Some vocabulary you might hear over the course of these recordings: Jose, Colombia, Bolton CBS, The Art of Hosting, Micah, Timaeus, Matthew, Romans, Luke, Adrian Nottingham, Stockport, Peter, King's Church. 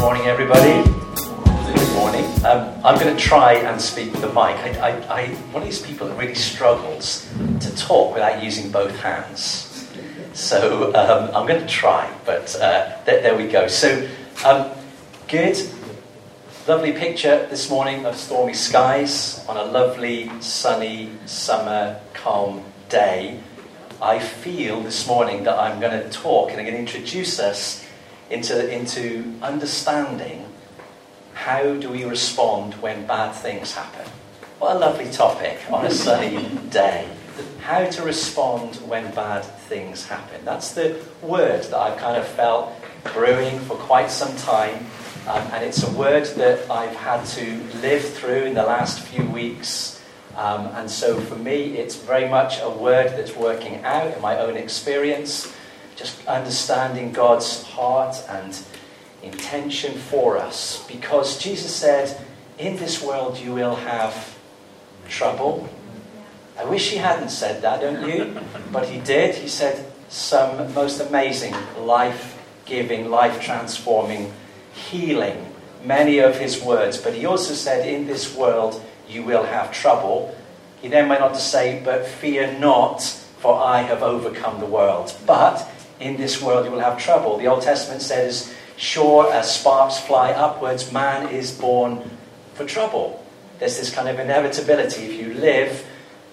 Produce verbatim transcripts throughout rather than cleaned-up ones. Good morning, everybody. Good morning. Um, I'm going to try and speak with the mic. I, I, I, one of these people that really struggles to talk without using both hands. So um, I'm going to try, but uh, th- there we go. So um, good, lovely picture this morning of stormy skies on a lovely, sunny, summer, calm day. I feel this morning that I'm going to talk and I'm going to introduce us Into, into understanding how do we respond when bad things happen. What a lovely topic on a sunny day. How to respond when bad things happen. That's the word that I've kind of felt brewing for quite some time. Um, and it's a word that I've had to live through in the last few weeks. Um, and so for me, it's very much a word that's working out in my own experience. Just understanding God's heart and intention for us. Because Jesus said, in this world you will have trouble. I wish he hadn't said that, don't you? But he did. He said some most amazing, life-giving, life-transforming, healing, many of his words. But he also said, in this world you will have trouble. He then went on to say, but fear not, for I have overcome the world. But in this world you will have trouble. The Old Testament says, sure as sparks fly upwards, man is born for trouble. There's this kind of inevitability. If you live,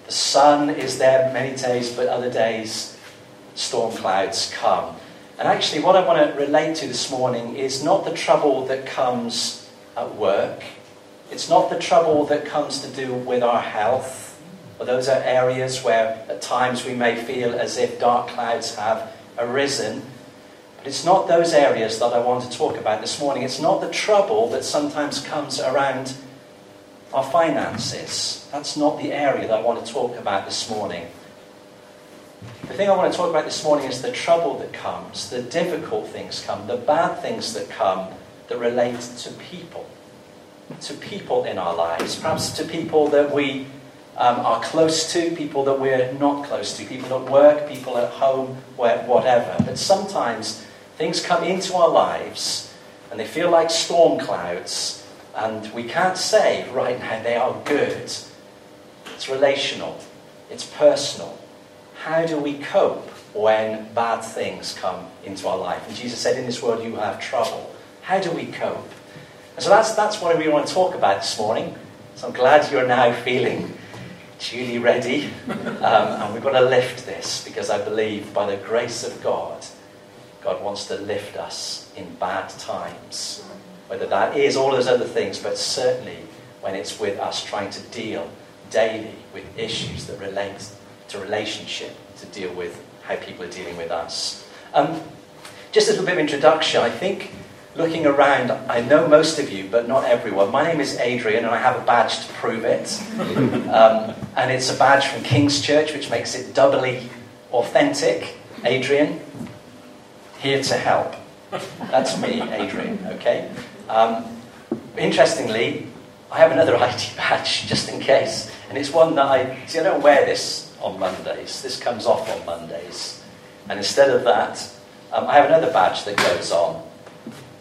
the sun is there many days, but other days storm clouds come. And actually what I want to relate to this morning is not the trouble that comes at work. It's not the trouble that comes to do with our health. Or those are areas where at times we may feel as if dark clouds have arisen, but it's not those areas that I want to talk about this morning. It's not the trouble that sometimes comes around our finances. That's not the area that I want to talk about this morning. The thing I want to talk about this morning is the trouble that comes, the difficult things come, the bad things that come that relate to people, to people in our lives, perhaps to people that we Um, are close to, people that we're not close to, people at work, people at home, where, whatever. But sometimes things come into our lives and they feel like storm clouds, and we can't say right now they are good. It's relational. It's personal. How do we cope when bad things come into our life? And Jesus said, in this world you have trouble. How do we cope? And so that's, that's what we want to talk about this morning. So I'm glad you're now feeling duly ready, um, and we've got to lift this, because I believe by the grace of God, God wants to lift us in bad times, whether that is all those other things, but certainly when it's with us trying to deal daily with issues that relate to relationship, to deal with how people are dealing with us. Um, just a little bit of introduction, I think. Looking around, I know most of you, but not everyone. My name is Adrian, and I have a badge to prove it. Um, and it's a badge from King's Church, which makes it doubly authentic. Adrian, here to help. That's me, Adrian, okay? Um, interestingly, I have another I T badge, just in case. And it's one that I... See, I don't wear this on Mondays. This comes off on Mondays. And instead of that, um, I have another badge that goes on.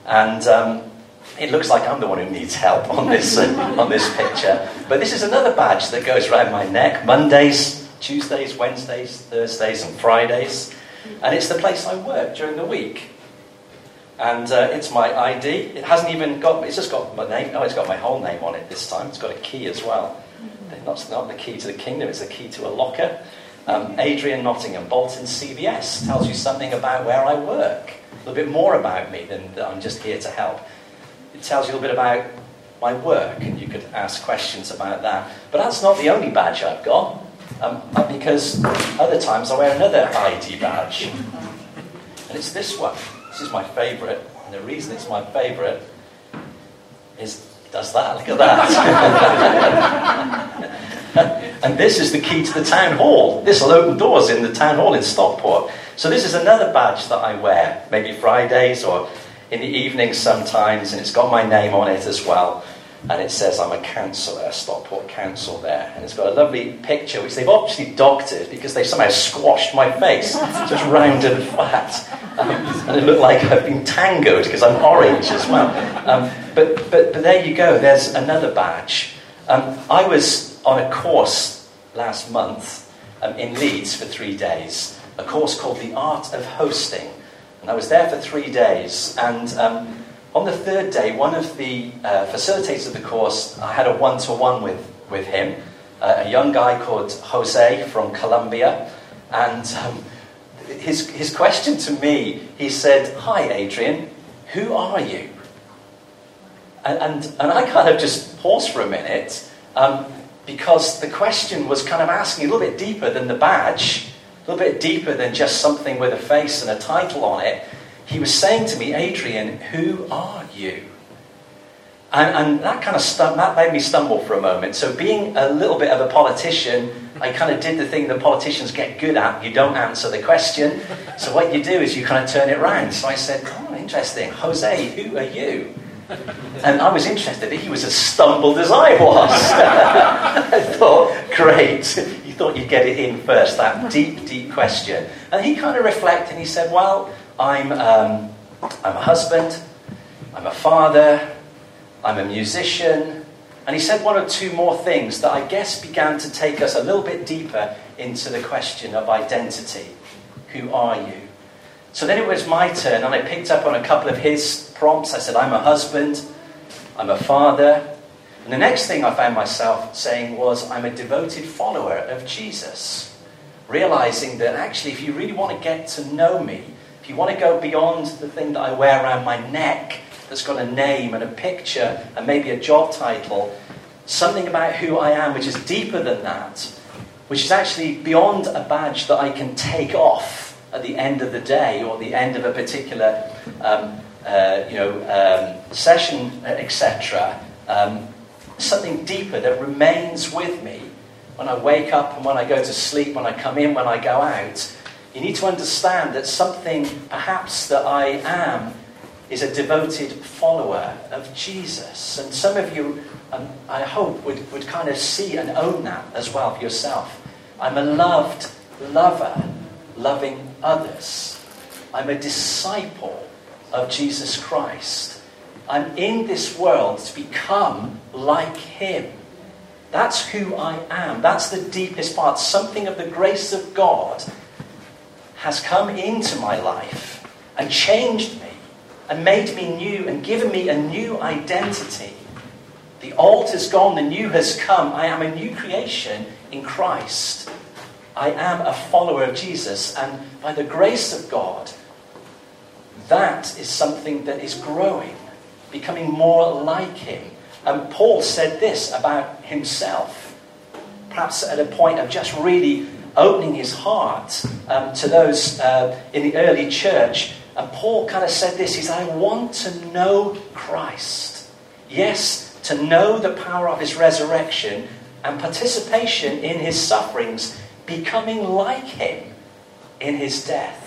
And um, it looks like I'm the one who needs help on this uh, on this picture. But this is another badge that goes around my neck. Mondays, Tuesdays, Wednesdays, Thursdays and Fridays. And it's the place I work during the week. And uh, it's my I D. It hasn't even got... It's just got my name. Oh, it's got my whole name on it this time. It's got a key as well. It's not the key to the kingdom. It's the key to a locker. Um, Adrian Nottingham, Bolton C B S. Tells you something about where I work. A little bit more about me than that I'm just here to help. It tells you a little bit about my work, and you could ask questions about that. But that's not the only badge I've got, um, because other times I wear another I D badge. And it's this one. This is my favourite. And the reason it's my favourite is, does that, look at that. And this is the key to the town hall. This will open doors in the town hall in Stockport. So this is another badge that I wear, maybe Fridays or in the evenings sometimes, and it's got my name on it as well. and it says, I'm a councillor at Stockport Council there. And it's got a lovely picture, which they've obviously doctored, because they've somehow squashed my face, just round and flat. Um, and it looked like I've been tangoed, because I'm orange as well. Um, but, but, but there you go, there's another badge. Um, I was on a course last month um, in Leeds for three days, a course called The Art of Hosting. And I was there for three days, and um, on the third day, one of the uh, facilitators of the course, I had a one-to-one with, with him, uh, a young guy called Jose from Colombia, and um, his, his question to me, he said, "Hi, Adrian, who are you?" And, and, and I kind of just paused for a minute, um, because the question was kind of asking a little bit deeper than the badge, a little bit deeper than just something with a face and a title on it. He was saying to me, "Adrian, who are you?" And, and that kind of stu- that made me stumble for a moment. So being a little bit of a politician, I kind of did the thing that politicians get good at. You don't answer the question. So what you do is you kind of turn it round. So I said, "Oh, interesting. Jose, who are you?" And I was interested that he was as stumbled as I was. I thought, great. You thought you'd get it in first, that deep, deep question. And he kind of reflected and he said, well, I'm, um, I'm a husband, I'm a father, I'm a musician. And he said one or two more things that I guess began to take us a little bit deeper into the question of identity. Who are you? So then it was my turn, and I picked up on a couple of his prompts. I said, I'm a husband, I'm a father. And the next thing I found myself saying was, I'm a devoted follower of Jesus. Realizing that actually, if you really want to get to know me, if you want to go beyond the thing that I wear around my neck that's got a name and a picture and maybe a job title, something about who I am which is deeper than that, which is actually beyond a badge that I can take off at the end of the day or the end of a particular um, uh, you know, um, session, et cetera, um, something deeper that remains with me when I wake up and when I go to sleep, when I come in, when I go out. You need to understand that something perhaps that I am is a devoted follower of Jesus. And some of you, um, I hope, would, would kind of see and own that as well for yourself. I'm a loved lover, loving others. I'm a disciple of Jesus Christ. I'm in this world to become like him. That's who I am. That's the deepest part. Something of the grace of God has come into my life and changed me and made me new and given me a new identity. The old is gone, the new has come. I am a new creation in Christ. I am a follower of Jesus, and by the grace of God, that is something that is growing, becoming more like him. And Paul said this about himself, perhaps at a point of just really opening his heart um, to those uh, in the early church. And Paul kind of said this, he said, I want to know Christ. Yes, to know the power of his resurrection and participation in his sufferings, becoming like him in his death.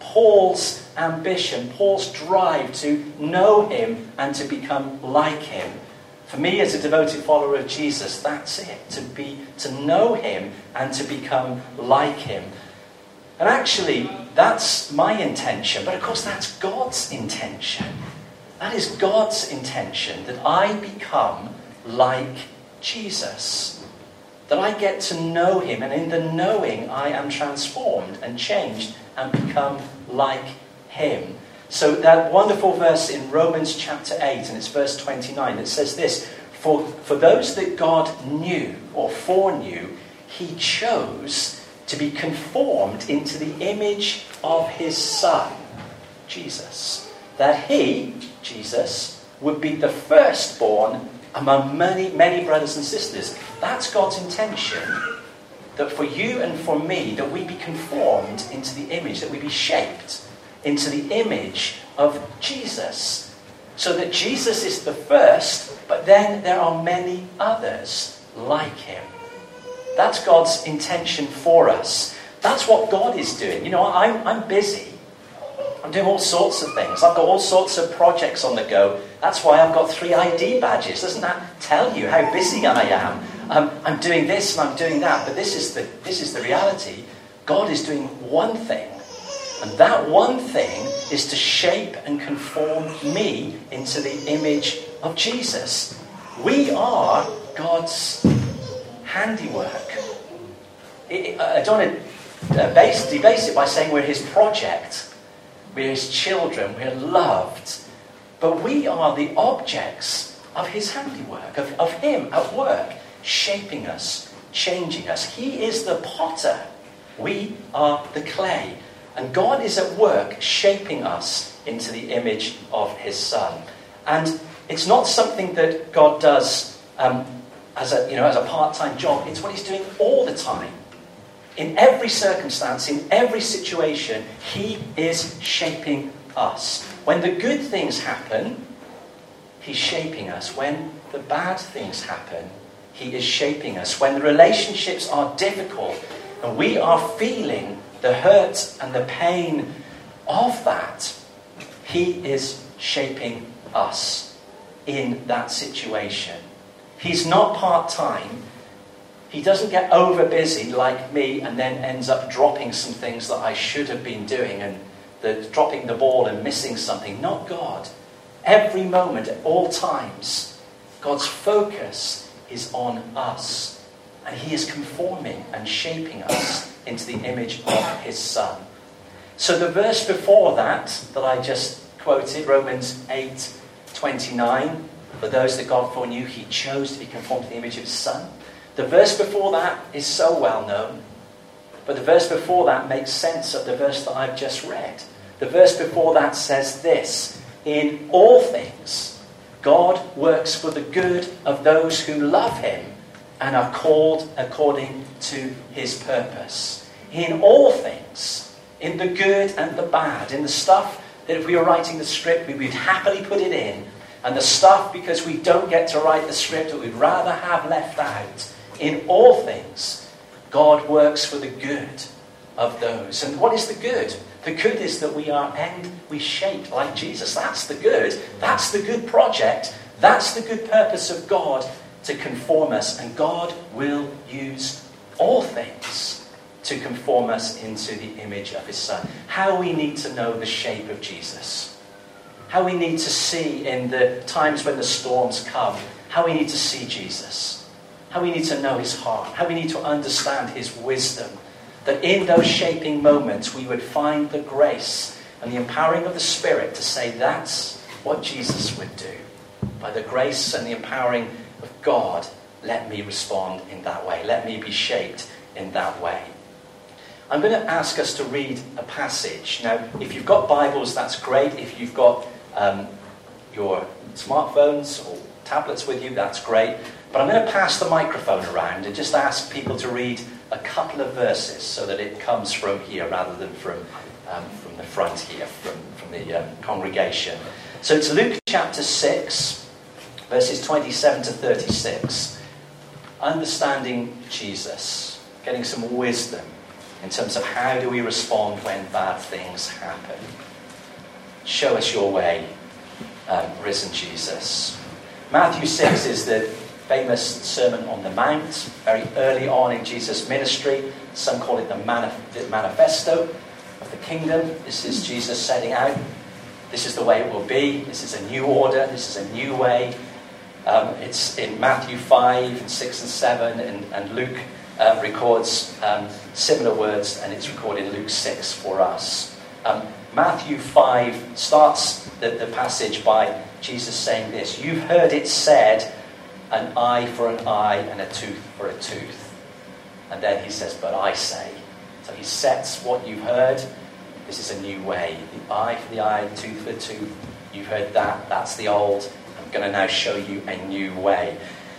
Paul's ambition, Paul's drive to know him and to become like him. For me, as a devoted follower of Jesus, that's it. To be, to know him and to become like him. And actually, that's my intention. But of course, that's God's intention. That is God's intention, that I become like Jesus. That I get to know him, and in the knowing I am transformed and changed and become like him. So that wonderful verse in Romans chapter eight, and it's verse twenty-nine, it says this, For, for those that God knew or foreknew, he chose to be conformed into the image of his Son, Jesus. That he, Jesus, would be the firstborn among many, many brothers and sisters. That's God's intention, that for you and for me, that we be conformed into the image, that we be shaped into the image of Jesus. So that Jesus is the first, but then there are many others like him. That's God's intention for us. That's what God is doing. You know, I'm, I'm busy. I'm doing all sorts of things. I've got all sorts of projects on the go. That's why I've got three I D badges. Doesn't that tell you how busy I am? Um, I'm doing this and I'm doing that. But this is the this is the reality. God is doing one thing. And that one thing is to shape and conform me into the image of Jesus. We are God's handiwork. It, I don't want to base, debase it by saying we're his project. We're his children. We're loved. But we are the objects of his handiwork, of, of him at work, shaping us, changing us. He is the potter. We are the clay. And God is at work shaping us into the image of his Son. And it's not something that God does um, as a, you know, as a part-time job. It's what he's doing all the time. In every circumstance, in every situation, he is shaping us. When the good things happen, he's shaping us. When the bad things happen, he is shaping us. When the relationships are difficult and we are feeling the hurt and the pain of that, he is shaping us in that situation. He's not part-time. He doesn't get over busy like me and then ends up dropping some things that I should have been doing and the, dropping the ball and missing something. Not God. Every moment, at all times, God's focus is on us. And he is conforming and shaping us into the image of his Son. So the verse before that, that I just quoted, Romans eight twenty-nine, for those that God foreknew, he chose to be conformed to the image of his Son. The verse before that is so well known, but the verse before that makes sense of the verse that I've just read. The verse before that says this: in all things, God works for the good of those who love him and are called according to his purpose. In all things, in the good and the bad, in the stuff that if we were writing the script, we would happily put it in, and the stuff, because we don't get to write the script, that we'd rather have left out, in all things, God works for the good of those. And what is the good? The good is that we are and we shape like Jesus. That's the good. That's the good project. That's the good purpose of God, to conform us, and God will use all things to conform us into the image of his Son. How we need to know the shape of Jesus. How we need to see in the times when the storms come, how we need to see Jesus. How we need to know his heart. How we need to understand his wisdom. That in those shaping moments we would find the grace and the empowering of the Spirit to say that's what Jesus would do. By the grace and the empowering of God, let me respond in that way. Let me be shaped in that way. I'm going to ask us to read a passage. Now, if you've got Bibles, that's great. If you've got um, your smartphones or tablets with you, that's great. But I'm going to pass the microphone around and just ask people to read a couple of verses so that it comes from here rather than from um, from the front here, from, from the um, congregation. So it's Luke chapter six. Verses twenty-seven to thirty-six. Understanding Jesus. Getting some wisdom in terms of how do we respond when bad things happen. Show us your way, um, risen Jesus. Matthew six is the famous Sermon on the Mount. Very early on in Jesus' ministry. Some call it the, manif- the manifesto of the kingdom. This is Jesus setting out. This is the way it will be. This is a new order. This is a new way. Um, it's in Matthew five and six and seven, and, and Luke uh, records um, similar words, and it's recorded in Luke six for us. Um, Matthew five starts the, the passage by Jesus saying this: you've heard it said, an eye for an eye and a tooth for a tooth. And then he says, but I say. So he sets what you've heard. This is a new way. The eye for the eye, tooth for tooth. You've heard that. That's the old. I'm going to now show you a new way.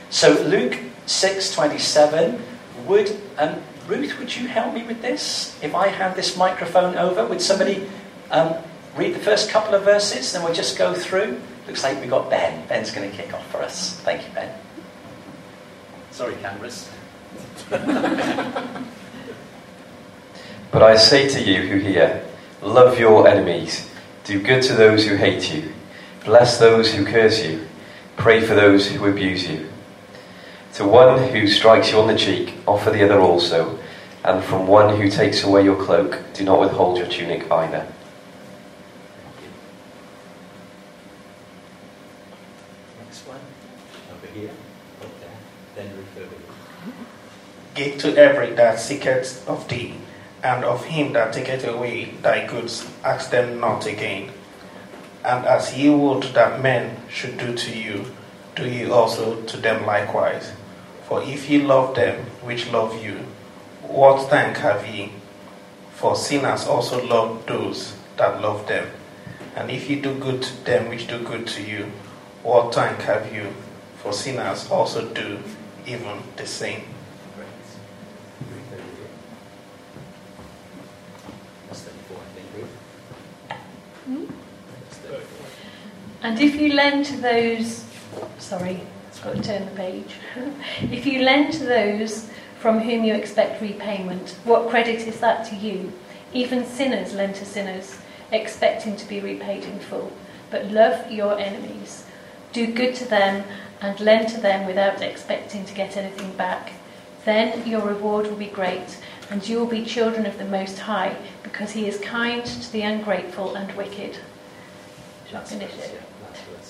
So Luke six twenty-seven. Would um, Ruth, would you help me with this? If I hand this microphone over, would somebody um, read the first couple of verses? Then we'll just go through. Looks like we've got Ben. Ben's going to kick off for us. Thank you, Ben. Sorry, cameras. But I say to you who hear, love your enemies, Do good to those who hate you. Bless those who curse you. Pray for those who abuse you. To one who strikes you on the cheek, offer the other also. And from one who takes away your cloak, do not withhold your tunic either. Next one. Over here. Over there. Then refer to you. Give to every that seeketh of thee, and of him that taketh away thy goods, ask them not again. And as ye would that men should do to you, do ye also to them likewise. For if ye love them which love you, what thank have ye? For sinners also love those that love them. And if ye do good to them which do good to you, what thank have you? For sinners also do even the same. And if you lend to those, sorry, I've got to turn the page. If you lend to those from whom you expect repayment, what credit is that to you? Even sinners lend to sinners, expecting to be repaid in full. But love your enemies. Do good to them and lend to them without expecting to get anything back. Then your reward will be great, and you will be children of the Most High, because he is kind to the ungrateful and wicked. Shall I finish it?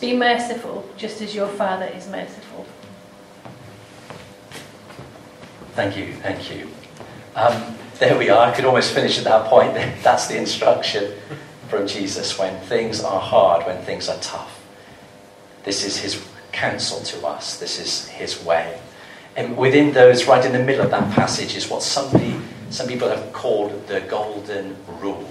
Be merciful, just as your Father is merciful. Thank you, thank you. Um, there we are. I could almost finish at that point. That's the instruction from Jesus when things are hard, when things are tough. This is his counsel to us. This is his way. And within those, right in the middle of that passage, is what somebody, some people have called the golden rule.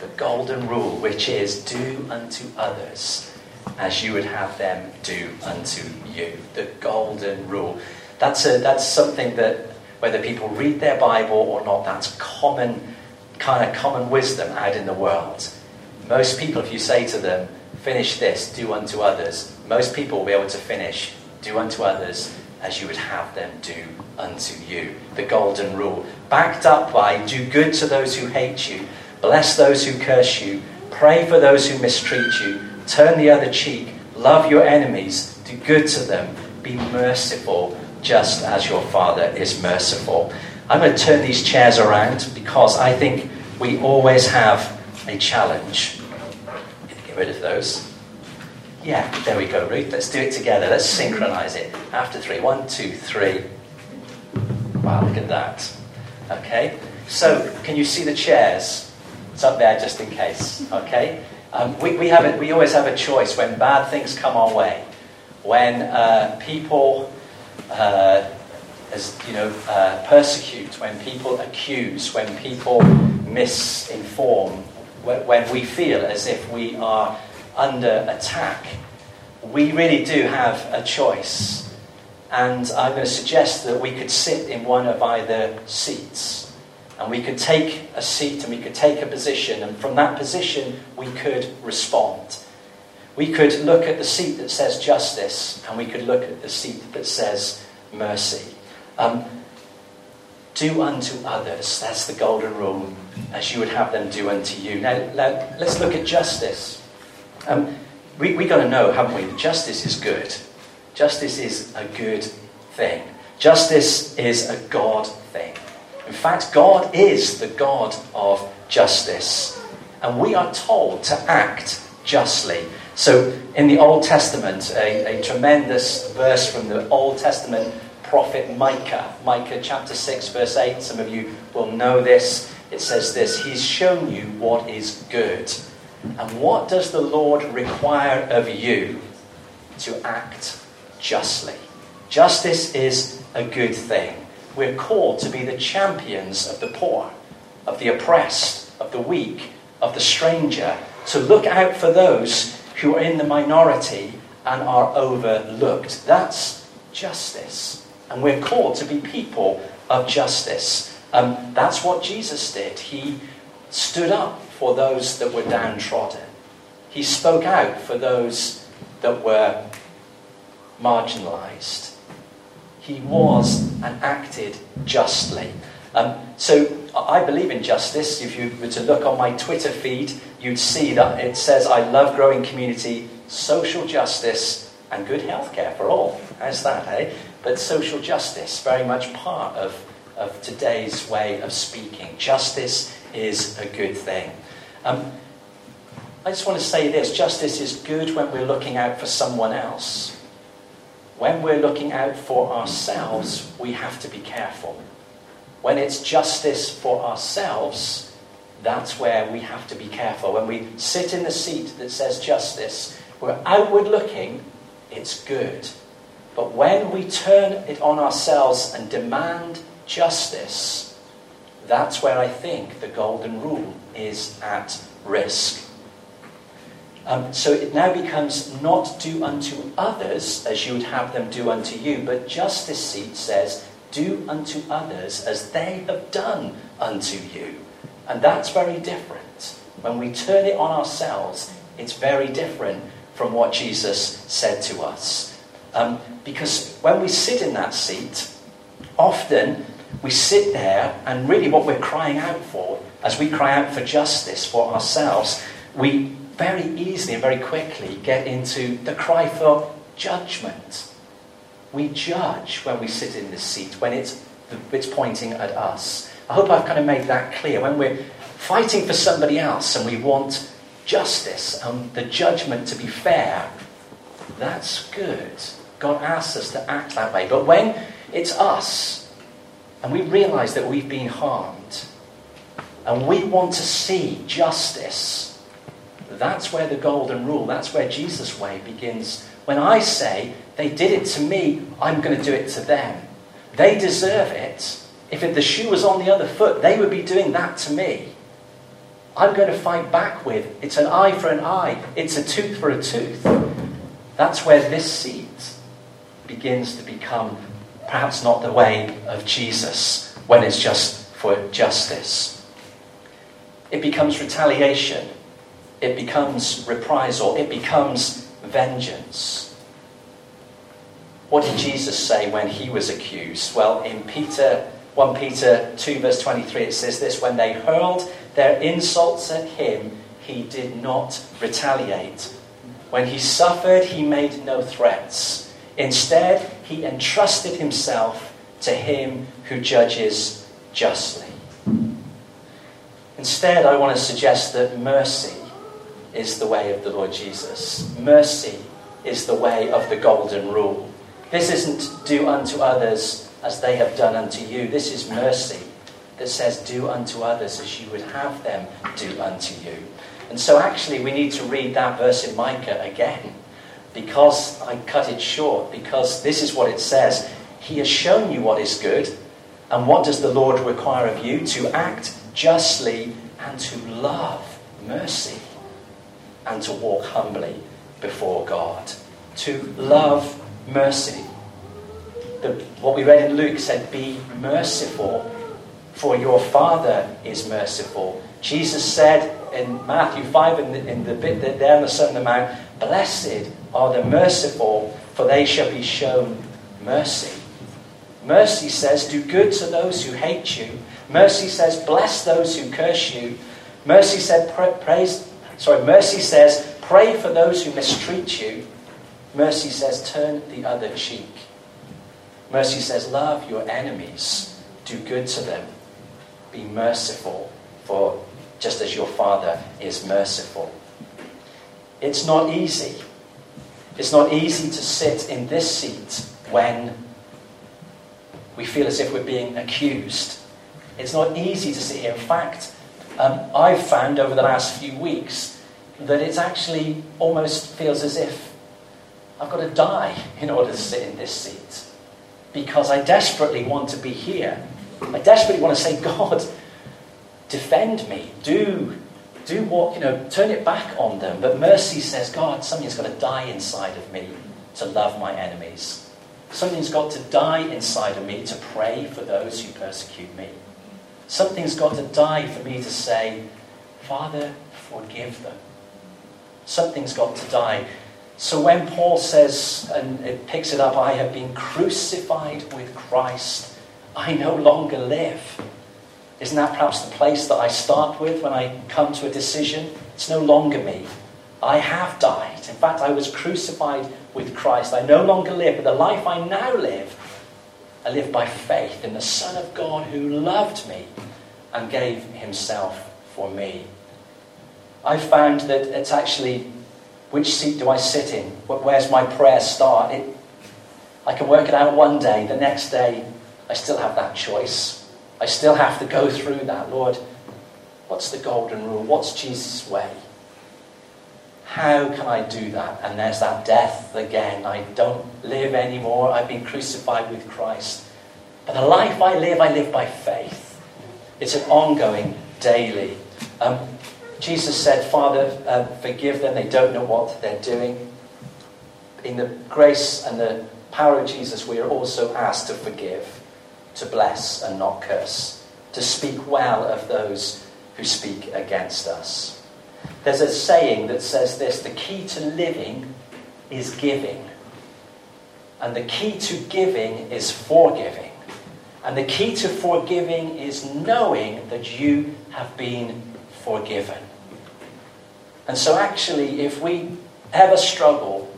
The golden rule, which is do unto others as you would have them do unto you. The golden rule. That's a, that's something that, whether people read their Bible or not, that's common, kind of common wisdom out in the world. Most people, if you say to them, finish this, do unto others, most people will be able to finish, do unto others as you would have them do unto you. The golden rule. Backed up by do good to those who hate you, bless those who curse you, pray for those who mistreat you, turn the other cheek, love your enemies, do good to them, be merciful, just as your Father is merciful. I'm going to turn these chairs around because I think we always have a challenge. I'm going to get rid of those. Yeah, there we go, Ruth. Let's do it together. Let's synchronize it. After three. One, two, three. Wow, look at that. Okay. So, can you see the chairs? It's up there just in case. Okay. Um, we we have it. We always have a choice when bad things come our way. When uh, people. Uh, as you know, uh, persecute, when people accuse, when people misinform, when, when we feel as if we are under attack, we really do have a choice. And I'm going to suggest that we could sit in one of either seats, and we could take a seat and we could take a position, and from that position we could respond. We could look at the seat that says justice, and we could look at the seat that says mercy. Um, do unto others, that's the golden rule, as you would have them do unto you. Now, let's look at justice. Um, we, we got to know, haven't we, that justice is good. Justice is a good thing. Justice is a God thing. In fact, God is the God of justice. And we are told to act justly. So in the Old Testament, a, a tremendous verse from the Old Testament prophet Micah, Micah chapter six, verse eight, some of you will know this. It says this, he's shown you what is good. And what does the Lord require of you? To act justly. Justice is a good thing. We're called to be the champions of the poor, of the oppressed, of the weak, of the stranger, to look out for those who are in the minority and are overlooked. That's justice. And we're called to be people of justice. Um, that's what Jesus did. He stood up for those that were downtrodden. He spoke out for those that were marginalized. He was and acted justly. Um, so I believe in justice. If you were to look on my Twitter feed, you'd see that it says, I love growing community, social justice, and good healthcare for all. How's that, eh? But social justice, very much part of, of today's way of speaking. Justice is a good thing. Um, I just want to say this, justice is good when we're looking out for someone else. When we're looking out for ourselves, we have to be careful. When it's justice for ourselves, that's where we have to be careful. When we sit in the seat that says justice, we're outward looking, it's good. But when we turn it on ourselves and demand justice, that's where I think the golden rule is at risk. Um, so it now becomes not do unto others as you would have them do unto you, but justice seat says do unto others as they have done unto you. And that's very different. When we turn it on ourselves, it's very different from what Jesus said to us. Um, because when we sit in that seat, often we sit there and really what we're crying out for, as we cry out for justice for ourselves, we very easily and very quickly get into the cry for judgment. We judge when we sit in this seat, when it's, it's pointing at us. I hope I've kind of made that clear. When we're fighting for somebody else and we want justice and the judgment to be fair, that's good. God asks us to act that way. But when it's us and we realise that we've been harmed and we want to see justice, that's where the golden rule, that's where Jesus' way begins. When I say, they did it to me, I'm going to do it to them. They deserve it. If the shoe was on the other foot, they would be doing that to me. I'm going to fight back with, it's an eye for an eye, it's a tooth for a tooth. That's where this seat begins to become perhaps not the way of Jesus when it's just for justice. It becomes retaliation. It becomes reprisal. It becomes vengeance. What did Jesus say when he was accused? Well, in Peter... First Peter two verse twenty-three, it says this, when they hurled their insults at him, he did not retaliate. When he suffered, he made no threats. Instead, he entrusted himself to him who judges justly. Instead, I want to suggest that mercy is the way of the Lord Jesus. Mercy is the way of the golden rule. This isn't do unto others as they have done unto you. This is mercy that says, do unto others as you would have them do unto you. And so actually we need to read that verse in Micah again, because I cut it short, because this is what it says. He has shown you what is good, and what does the Lord require of you? To act justly and to love mercy and to walk humbly before God. To love mercy. What we read in Luke said, be merciful, for your Father is merciful. Jesus said in Matthew five, in the, in the bit that there on the Sermon on the Mount, blessed are the merciful, for they shall be shown mercy. Mercy says, do good to those who hate you. Mercy says, bless those who curse you. Mercy said, praise. Sorry, mercy says, pray for those who mistreat you. Mercy says, turn the other cheek. Mercy says, love your enemies, do good to them, be merciful, for just as your Father is merciful. It's not easy. It's not easy to sit in this seat when we feel as if we're being accused. It's not easy to sit here. In fact, um, I've found over the last few weeks that it's actually almost feels as if I've got to die in order to sit in this seat. Because I desperately want to be here. I desperately want to say, God, defend me. Do, do what, you know, turn it back on them. But mercy says, God, something's got to die inside of me to love my enemies. Something's got to die inside of me to pray for those who persecute me. Something's got to die for me to say, Father, forgive them. Something's got to die. So when Paul says, and it picks it up, I have been crucified with Christ, I no longer live. Isn't that perhaps the place that I start with when I come to a decision? It's no longer me. I have died. In fact, I was crucified with Christ. I no longer live, but the life I now live, I live by faith in the Son of God who loved me and gave himself for me. I found that it's actually, which seat do I sit in? Where's my prayer start? It, I can work it out one day. The next day, I still have that choice. I still have to go through that. Lord, what's the golden rule? What's Jesus' way? How can I do that? And there's that death again. I don't live anymore. I've been crucified with Christ. But the life I live, I live by faith. It's an ongoing daily. Um, Jesus said, Father, uh, forgive them. They don't know what they're doing. In the grace and the power of Jesus, we are also asked to forgive, to bless and not curse, to speak well of those who speak against us. There's a saying that says this: the key to living is giving. And the key to giving is forgiving. And the key to forgiving is knowing that you have been forgiven. And so actually, if we ever struggle,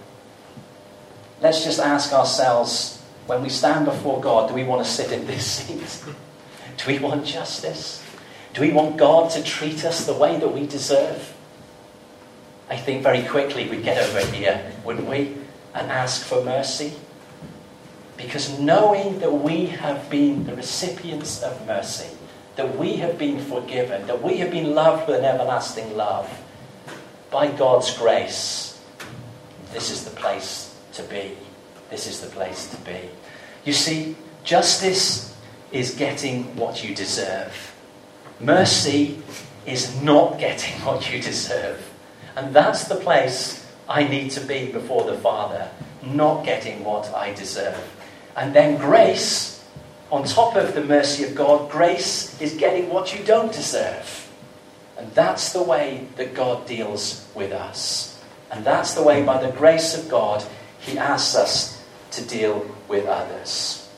let's just ask ourselves, when we stand before God, do we want to sit in this seat? Do we want justice? Do we want God to treat us the way that we deserve? I think very quickly we'd get over here, wouldn't we? And ask for mercy. Because knowing that we have been the recipients of mercy, that we have been forgiven, that we have been loved with an everlasting love, by God's grace, this is the place to be. This is the place to be. You see, justice is getting what you deserve. Mercy is not getting what you deserve. And that's the place I need to be before the Father, not getting what I deserve. And then grace, on top of the mercy of God, grace is getting what you don't deserve. And that's the way that God deals with us. And that's the way, by the grace of God, he asks us to deal with others.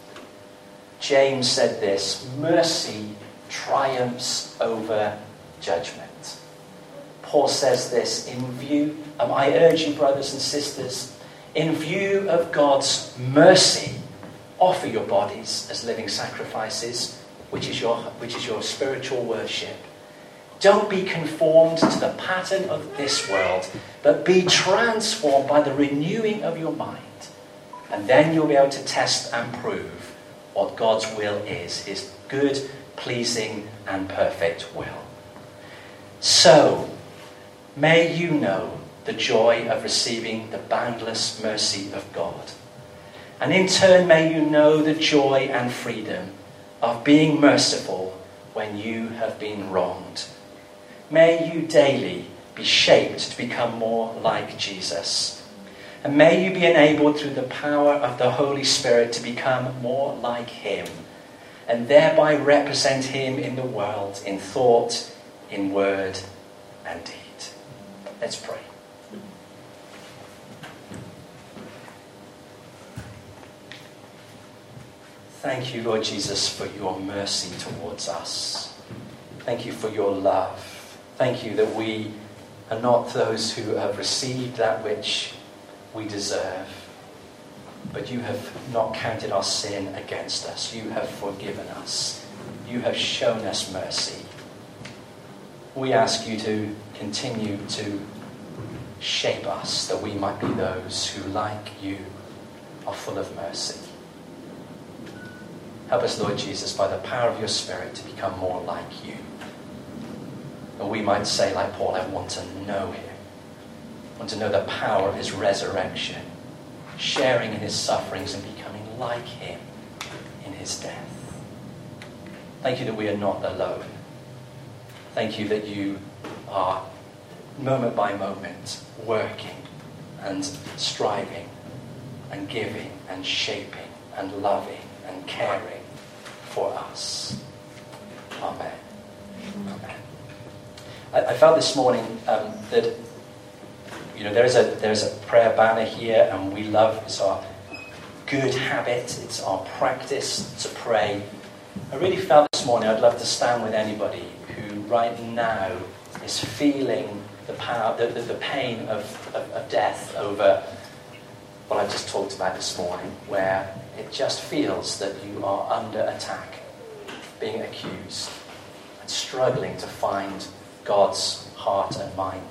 James said this: mercy triumphs over judgment. Paul says this, in view, um, I urge you, brothers and sisters, in view of God's mercy, offer your bodies as living sacrifices, which is your, which is your spiritual worship. Don't be conformed to the pattern of this world, but be transformed by the renewing of your mind. And then you'll be able to test and prove what God's will is, his good, pleasing and perfect will. So, may you know the joy of receiving the boundless mercy of God. And in turn, may you know the joy and freedom of being merciful when you have been wronged. May you daily be shaped to become more like Jesus. And may you be enabled through the power of the Holy Spirit to become more like him, and thereby represent him in the world, in thought, in word, and deed. Let's pray. Thank you, Lord Jesus, for your mercy towards us. Thank you for your love. Thank you that we are not those who have received that which we deserve, but you have not counted our sin against us. You have forgiven us. You have shown us mercy. We ask you to continue to shape us that we might be those who, like you, are full of mercy. Help us, Lord Jesus, by the power of your Spirit to become more like you. And we might say, like Paul, I want to know him. I want to know the power of his resurrection, sharing in his sufferings and becoming like him in his death. Thank you that we are not alone. Thank you that you are, moment by moment, working and striving and giving and shaping and loving and caring for us. Amen. Amen. I, I felt this morning um, that You know, there is a there is a prayer banner here, and we love, it's our good habit, it's our practice to pray. I really felt this morning I'd love to stand with anybody who right now is feeling the, power, the, the, the pain of, of, of death over what I just talked about this morning, where it just feels that you are under attack, being accused, and struggling to find God's heart and mind,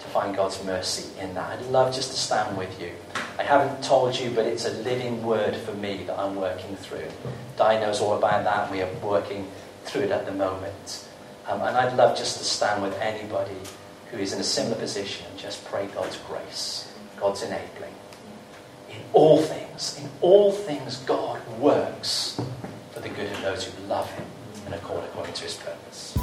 to find God's mercy in that. I'd love just to stand with you. I haven't told you, but it's a living word for me that I'm working through. Di knows all about that. We are working through it at the moment. Um, and I'd love just to stand with anybody who is in a similar position and just pray God's grace, God's enabling. In all things, in all things, God works for the good of those who love him and are called according to his purpose.